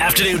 Afternoon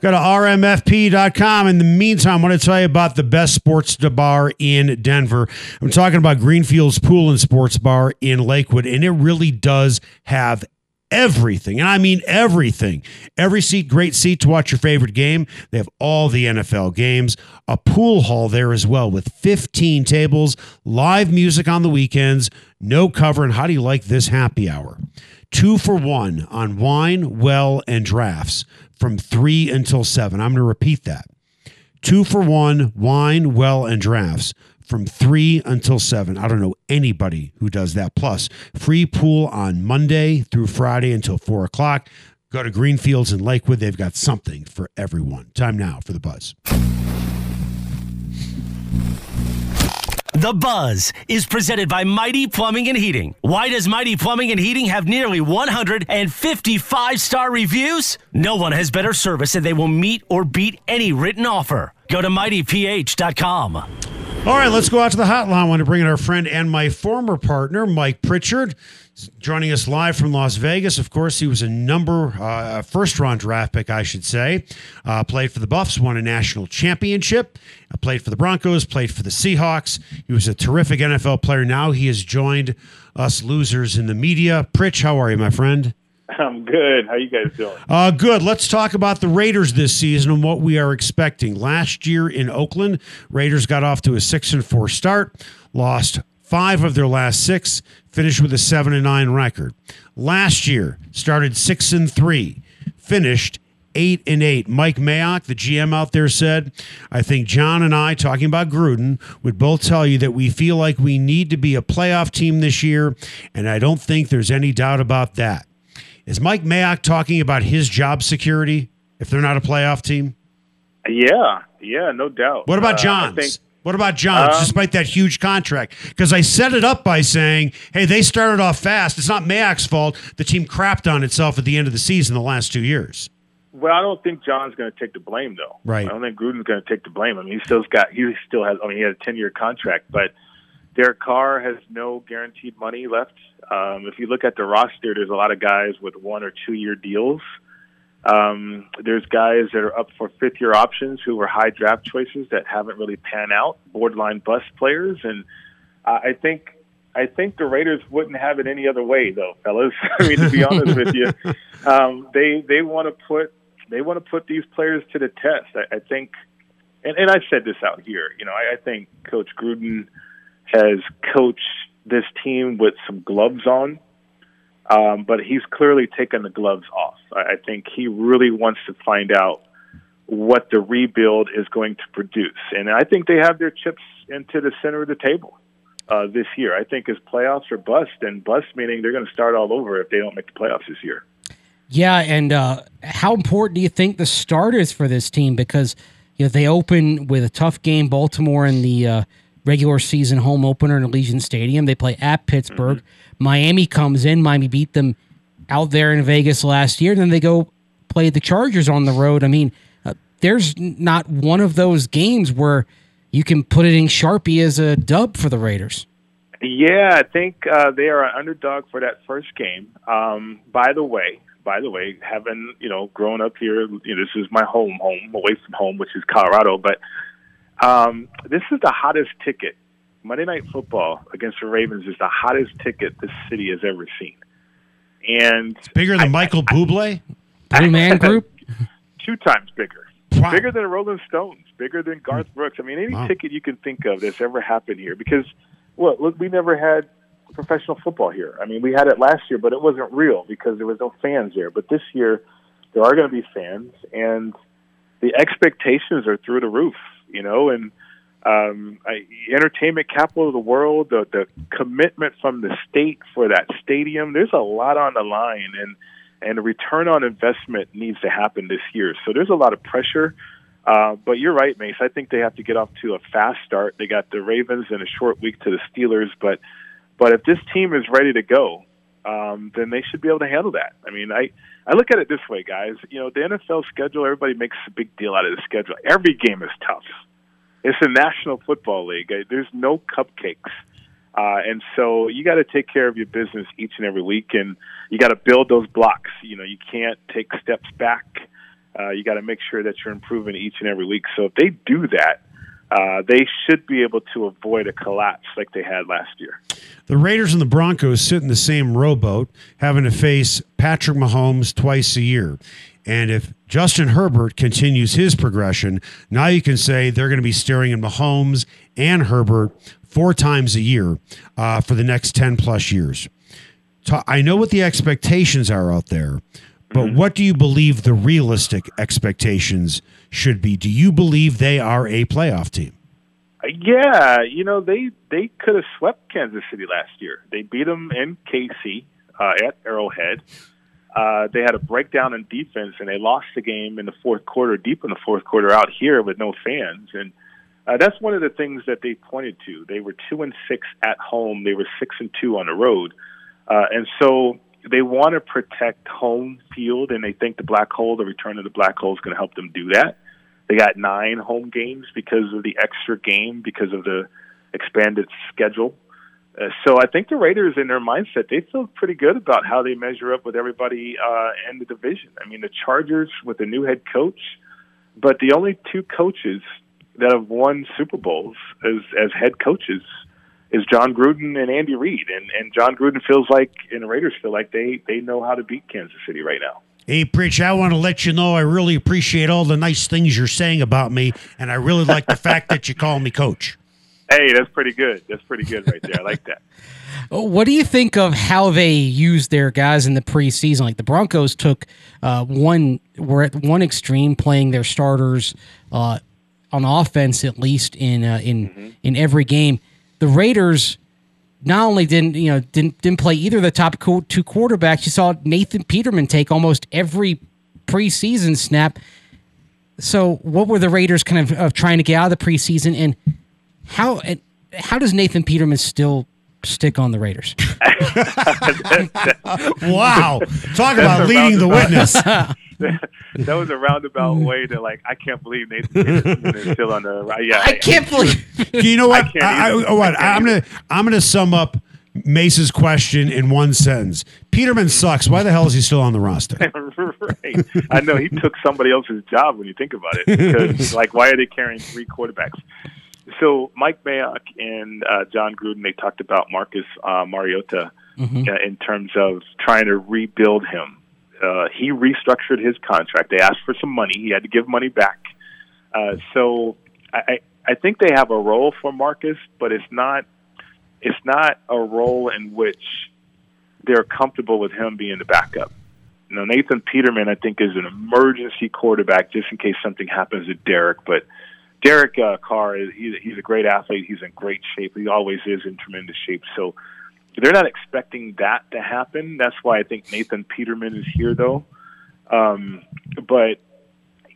go to rmfp.com. In the meantime, I want to tell you about the best sports bar in Denver. I'm talking about Greenfield's Pool and Sports Bar in Lakewood, and it really does have everything, and I mean everything. Every seat, great seat to watch your favorite game. They have all the NFL games, a pool hall there as well with 15 tables, live music on the weekends, no cover. And how do you like this happy hour? 2 for $1 on wine, well, and drafts from 3 until 7. I'm going to repeat that. 2 for $1, wine, well, and drafts from 3 until 7. I don't know anybody who does that. Plus, free pool on Monday through Friday until 4 o'clock. Go to Greenfields in Lakewood. They've got something for everyone. Time now for The Buzz. The Buzz is presented by Mighty Plumbing and Heating. Why does Mighty Plumbing and Heating have nearly 155 star reviews? No one has better service, and they will meet or beat any written offer. Go to MightyPH.com. All right, let's go out to the hotline. I want to bring in our friend and my former partner, Mike Pritchard, joining us live from Las Vegas. Of course, he was a first-round draft pick, I should say. Played for the Buffs, won a national championship, played for the Broncos, played for the Seahawks. He was a terrific NFL player. Now he has joined us losers in the media. Pritch, how are you, my friend? I'm good. How you guys doing? Good. Let's talk about the Raiders this season and what we are expecting. Last year in Oakland, Raiders got off to a 6-4 start, lost 5 of their last 6, finished with a 7-9 record. Last year, started 6-3, finished 8-8. Mike Mayock, the GM out there, said, I think John and I, talking about Gruden, would both tell you that we feel like we need to be a playoff team this year, and I don't think there's any doubt about that. Is Mike Mayock talking about his job security if they're not a playoff team? Yeah, no doubt. What about Johns? Despite that huge contract? Because I set it up by saying, hey, they started off fast. It's not Mayock's fault. The team crapped on itself at the end of the season the last 2 years. Well, I don't think John's going to take the blame, though. Right. I don't think Gruden's going to take the blame. I mean, he had a 10-year contract, but Derek Carr has no guaranteed money left. If you look at the roster, there's a lot of guys with 1 or 2 year deals. There's guys that are up for 5th-year options who were high draft choices that haven't really panned out, borderline bust players. And I think the Raiders wouldn't have it any other way, though, fellas. I mean, to be honest with you, they want to put these players to the test. I think, and I've said this out here. You know, I think Coach Gruden has coached this team with some gloves on, but he's clearly taken the gloves off. I think he really wants to find out what the rebuild is going to produce. And I think they have their chips into the center of the table this year. I think it's playoffs or bust, and bust meaning they're going to start all over if they don't make the playoffs this year. Yeah, and how important do you think the start is for this team? Because they open with a tough game, Baltimore, in the regular season home opener in Elysian Stadium. They play at Pittsburgh. Mm-hmm. Miami comes in. Miami beat them out there in Vegas last year. Then they go play the Chargers on the road. I mean, there's not one of those games where you can put it in Sharpie as a dub for the Raiders. Yeah, I think they are an underdog for that first game. By the way, by the way, having, you know, grown up here, you know, this is my home, away from home, which is Colorado. But this is the hottest ticket. Monday Night Football against the Ravens is the hottest ticket this city has ever seen. And it's bigger than Michael Bublé? Blue Man Group? 2 times bigger. Wow. Bigger than Rolling Stones. Bigger than Garth Brooks. I mean, any ticket you can think of that's ever happened here. Because, well, look, we never had professional football here. I mean, we had it last year, but it wasn't real because there was no fans there. But this year, there are going to be fans, and the expectations are through the roof, you know, and entertainment capital of the world, the commitment from the state for that stadium. There's a lot on the line, and the return on investment needs to happen this year. So there's a lot of pressure. But you're right, Mace. I think they have to get off to a fast start. They got the Ravens in a short week to the Steelers, but if this team is ready to go, then they should be able to handle that. I mean, I look at it this way, guys. You know, the NFL schedule, everybody makes a big deal out of the schedule. Every game is tough. It's the National Football League. There's no cupcakes. And so you got to take care of your business each and every week, and you got to build those blocks. You know, you can't take steps back. You got to make sure that you're improving each and every week. So if they do that, they should be able to avoid a collapse like they had last year. The Raiders and the Broncos sit in the same rowboat, having to face Patrick Mahomes twice a year. And if Justin Herbert continues his progression, now you can say they're going to be staring at Mahomes and Herbert 4 times a year for the next 10-plus years. I know what the expectations are out there, but what do you believe the realistic expectations should be? Do you believe they are a playoff team? Yeah, you know, they could have swept Kansas City last year. They beat them in KC at Arrowhead. They had a breakdown in defense, and they lost the game in the fourth quarter, deep in the fourth quarter out here with no fans. And that's one of the things that they pointed to. They were 2-6 at home. They were 6-2 on the road. And so they want to protect home field, and they think the black hole, the return of the black hole, is going to help them do that. They got 9 home games because of the extra game, because of the expanded schedule. So I think the Raiders, in their mindset, they feel pretty good about how they measure up with everybody in the division. I mean, the Chargers with a new head coach, but the only 2 coaches that have won Super Bowls as head coaches is John Gruden and Andy Reid. And John Gruden feels like, and the Raiders feel like, they know how to beat Kansas City right now. Hey, Pritch, I want to let you know I really appreciate all the nice things you're saying about me, and I really like the fact that you call me coach. Hey, that's pretty good. That's pretty good right there. I like that. What do you think of how they use their guys in the preseason? Like the Broncos took were at one extreme, playing their starters on offense, at least in every game. The Raiders not only didn't play either of the top 2 quarterbacks. You saw Nathan Peterman take almost every preseason snap. So what were the Raiders kind of trying to get out of the preseason, and how does Nathan Peterman still stick on the Raiders? Wow. Talk about leading the witness. That was a roundabout way to, like, I can't believe Nathan Peterman is still on the – yeah. I can't believe – you know what? I'm going to sum up Mace's question in one sentence. Peterman sucks. Why the hell is he still on the roster? Right. I know. He took somebody else's job when you think about it. Because, like, why are they carrying 3 quarterbacks? So Mike Mayock and John Gruden, they talked about Marcus Mariota in terms of trying to rebuild him. He restructured his contract. They asked for some money. He had to give money back. So I think they have a role for Marcus, but it's not a role in which they're comfortable with him being the backup. You know, Nathan Peterman, I think, is an emergency quarterback just in case something happens to Derek. But Derek Carr, he's a great athlete. He's in great shape. He always is in tremendous shape. So they're not expecting that to happen. That's why I think Nathan Peterman is here, though. But,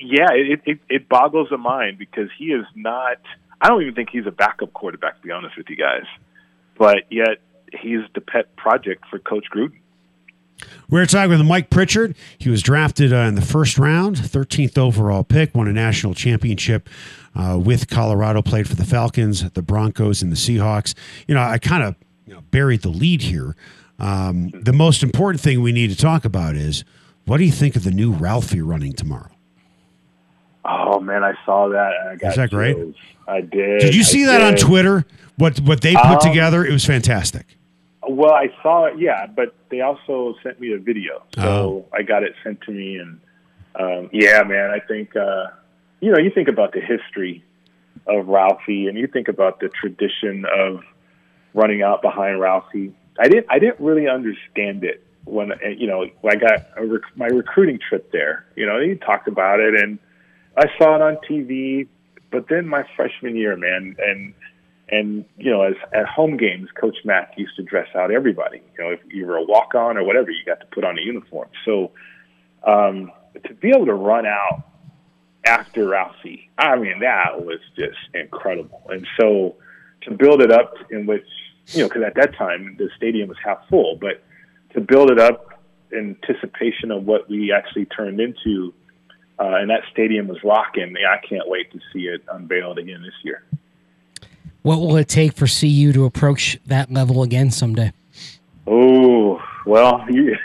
yeah, it boggles the mind because he is not – I don't even think he's a backup quarterback, to be honest with you guys. But yet he's the pet project for Coach Gruden. We're talking with Mike Pritchard. He was drafted in the first round, 13th overall pick, won a national championship with Colorado, played for the Falcons, the Broncos, and the Seahawks. You know, I kind of – buried the lead here. The most important thing we need to talk about is What do you think of the new Ralphie running tomorrow? Oh, man, I saw that. And I got Is that great? I did. Did you see that on Twitter? What they put together? It was fantastic. Well, I saw it, yeah, but they also sent me a video. So I got it sent to me. And, yeah, man, I think, you know, you think about the history of Ralphie and you think about the tradition of running out behind Ralphie. I didn't really understand it when, you know, when I got my recruiting trip there. You know, he talked about it, and I saw it on TV. But then my freshman year, man, and you know, as at home games, Coach Mack used to dress out everybody. You know, if you were a walk-on or whatever, you got to put on a uniform. So to be able to run out after Ralphie, I mean, that was just incredible. And so to build it up in which, you know, because at that time the stadium was half full, but to build it up in anticipation of what we actually turned into, and that stadium was rocking. I can't wait to see it unveiled again this year. What will it take for CU to approach that level again someday? Oh, well, you're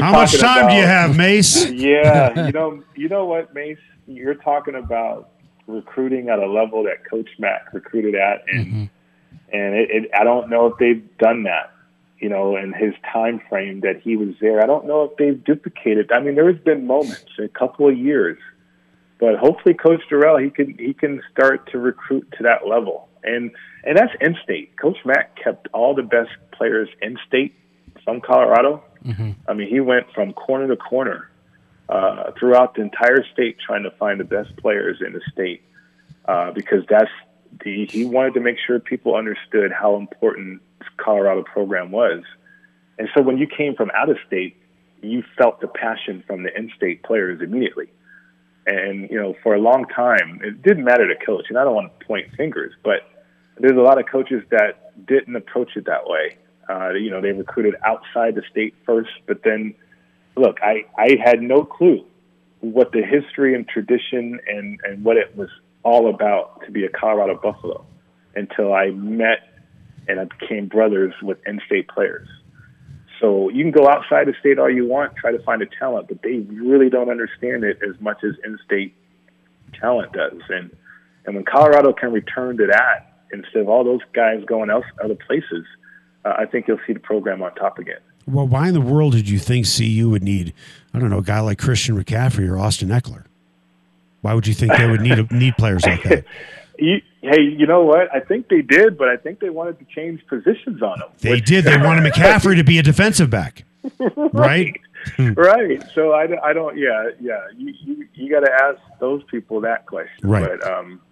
how much time do you have, Mace? Yeah, you know what, Mace? You're talking about recruiting at a level that Coach Mack recruited at, and I don't know if they've done that. You know, in his time frame that he was there. I don't know if they've duplicated. I mean, there has been moments, a couple of years, but hopefully Coach Durrell, he can start to recruit to that level. And that's in-state. Coach Mack kept all the best players in-state from Colorado. Mm-hmm. I mean, he went from corner to corner throughout the entire state trying to find the best players in the state because he wanted to make sure people understood how important Colorado program was. And so when you came from out of state, you felt the passion from the in-state players immediately. And, you know, for a long time, it didn't matter to coach, and I don't want to point fingers, but there's a lot of coaches that didn't approach it that way. You know, they recruited outside the state first, but then, look, I had no clue what the history and tradition and what it was all about to be a Colorado Buffalo until I met and I became brothers with in-state players. So you can go outside the state all you want, try to find a talent, but they really don't understand it as much as in-state talent does. And when Colorado can return to that instead of all those guys going other places, I think you'll see the program on top again. Well, why in the world did you think CU would need, I don't know, a guy like Christian McCaffrey or Austin Eckler? Why would you think they would need players like that? Hey, you know what? I think they did, but I think they wanted to change positions on him. They did. They wanted McCaffrey to be a defensive back, right? Right. So I don't. Yeah. You got to ask those people that question, right? But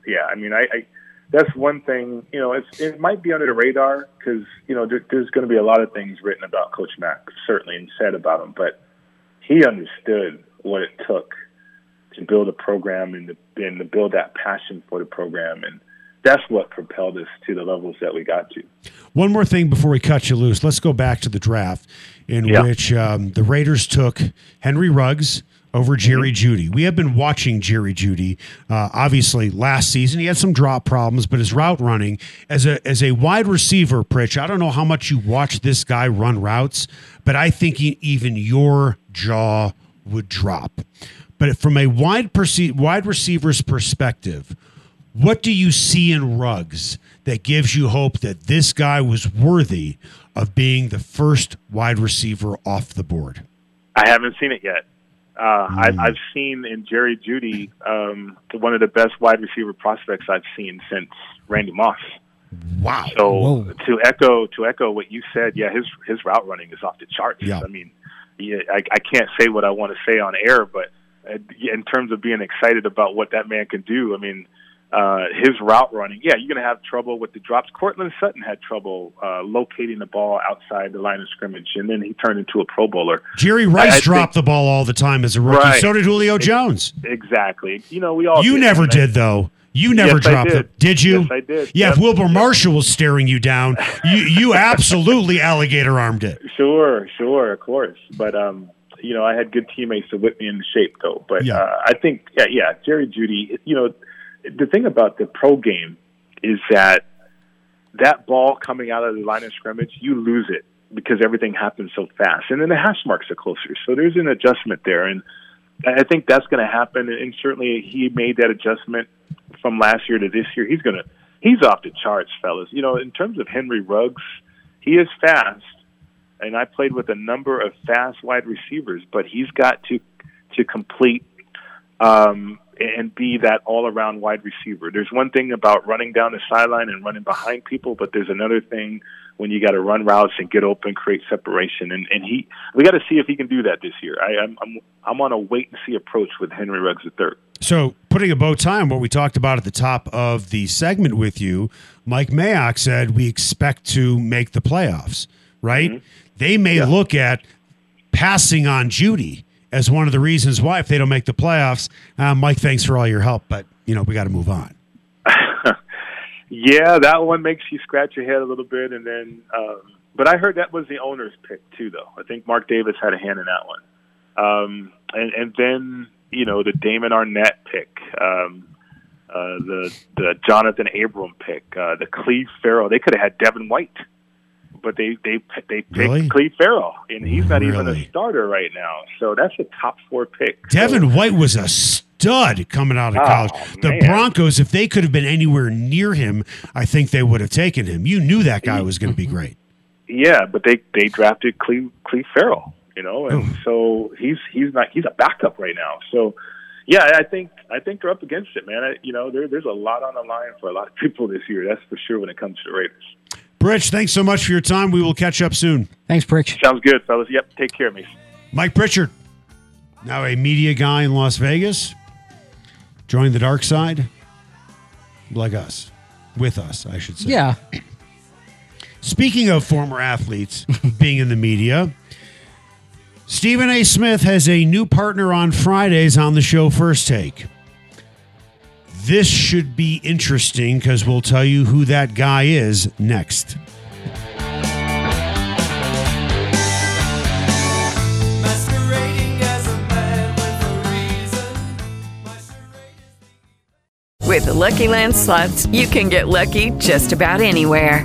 yeah. I mean, I that's one thing. You know, it might be under the radar because you know there's going to be a lot of things written about Coach Mack, certainly, and said about him. But he understood what it took to build a program and to build that passion for the program. And that's what propelled us to the levels that we got to. One more thing before we cut you loose. Let's go back to the draft in which the Raiders took Henry Ruggs over Jerry Jeudy. We have been watching Jerry Jeudy. Obviously, last season he had some drop problems, but his route running as a wide receiver, Pritch, I don't know how much you watch this guy run routes, but I think even your jaw would drop. But from a wide receiver's perspective, what do you see in Ruggs that gives you hope that this guy was worthy of being the first wide receiver off the board? I haven't seen it yet. I've seen in Jerry Jeudy one of the best wide receiver prospects I've seen since Randy Moss. Wow! So to echo what you said, yeah, his route running is off the charts. Yeah. I mean, yeah, I can't say what I want to say on air, but in terms of being excited about what that man can do, I mean, his route running, yeah, you're going to have trouble with the drops. Cortland Sutton had trouble locating the ball outside the line of scrimmage, and then he turned into a Pro Bowler. Jerry Rice dropped the ball all the time as a rookie. Right. So did Julio Jones. Exactly. You know, we all. You never did, though. You never dropped it, did you? Yes, I did. Yeah, if Wilbur Marshall was staring you down, you absolutely alligator armed it. Sure, of course, but you know, I had good teammates to whip me into shape, though. But I think, Jerry Jeudy, you know, the thing about the pro game is that ball coming out of the line of scrimmage, you lose it because everything happens so fast. And then the hash marks are closer. So there's an adjustment there. And I think that's going to happen. And certainly he made that adjustment from last year to this year. He's off the charts, fellas. You know, in terms of Henry Ruggs, he is fast. And I played with a number of fast wide receivers, but he's got to complete and be that all-around wide receiver. There's one thing about running down the sideline and running behind people, but there's another thing when you got to run routes and get open, create separation. And we got to see if he can do that this year. I'm on a wait-and-see approach with Henry Ruggs III. So putting a bow tie on what we talked about at the top of the segment with you, Mike Mayock said we expect to make the playoffs, right? Mm-hmm. They may look at passing on Jeudy as one of the reasons why, if they don't make the playoffs. Mike, thanks for all your help, but, you know, we got to move on. Yeah, that one makes you scratch your head a little bit. And then, but I heard that was the owner's pick, too, though. I think Mark Davis had a hand in that one. And then, you know, the Damon Arnett pick, the Jonathan Abram pick, the Clelin Ferrell. They could have had Devin White, but they picked Clelin Ferrell, and he's not even a starter right now. So that's a top four pick. Devin White was a stud coming out of college. The Broncos, if they could have been anywhere near him, I think they would have taken him. You knew that guy was going to be great. Yeah, but they drafted Clelin Ferrell, you know, and so he's a backup right now. So yeah, I think they're up against it, man. There's a lot on the line for a lot of people this year. That's for sure when it comes to the Raiders. Pritch, thanks so much for your time. We will catch up soon. Thanks, Pritch. Sounds good, fellas. Yep, take care of me. Mike Pritchard, now a media guy in Las Vegas, joined the dark side, like us, with us, I should say. Yeah. Speaking of former athletes being in the media, Stephen A. Smith has a new partner on Fridays on the show First Take. This should be interesting because we'll tell you who that guy is next. With the Lucky Land Slots, you can get lucky just about anywhere.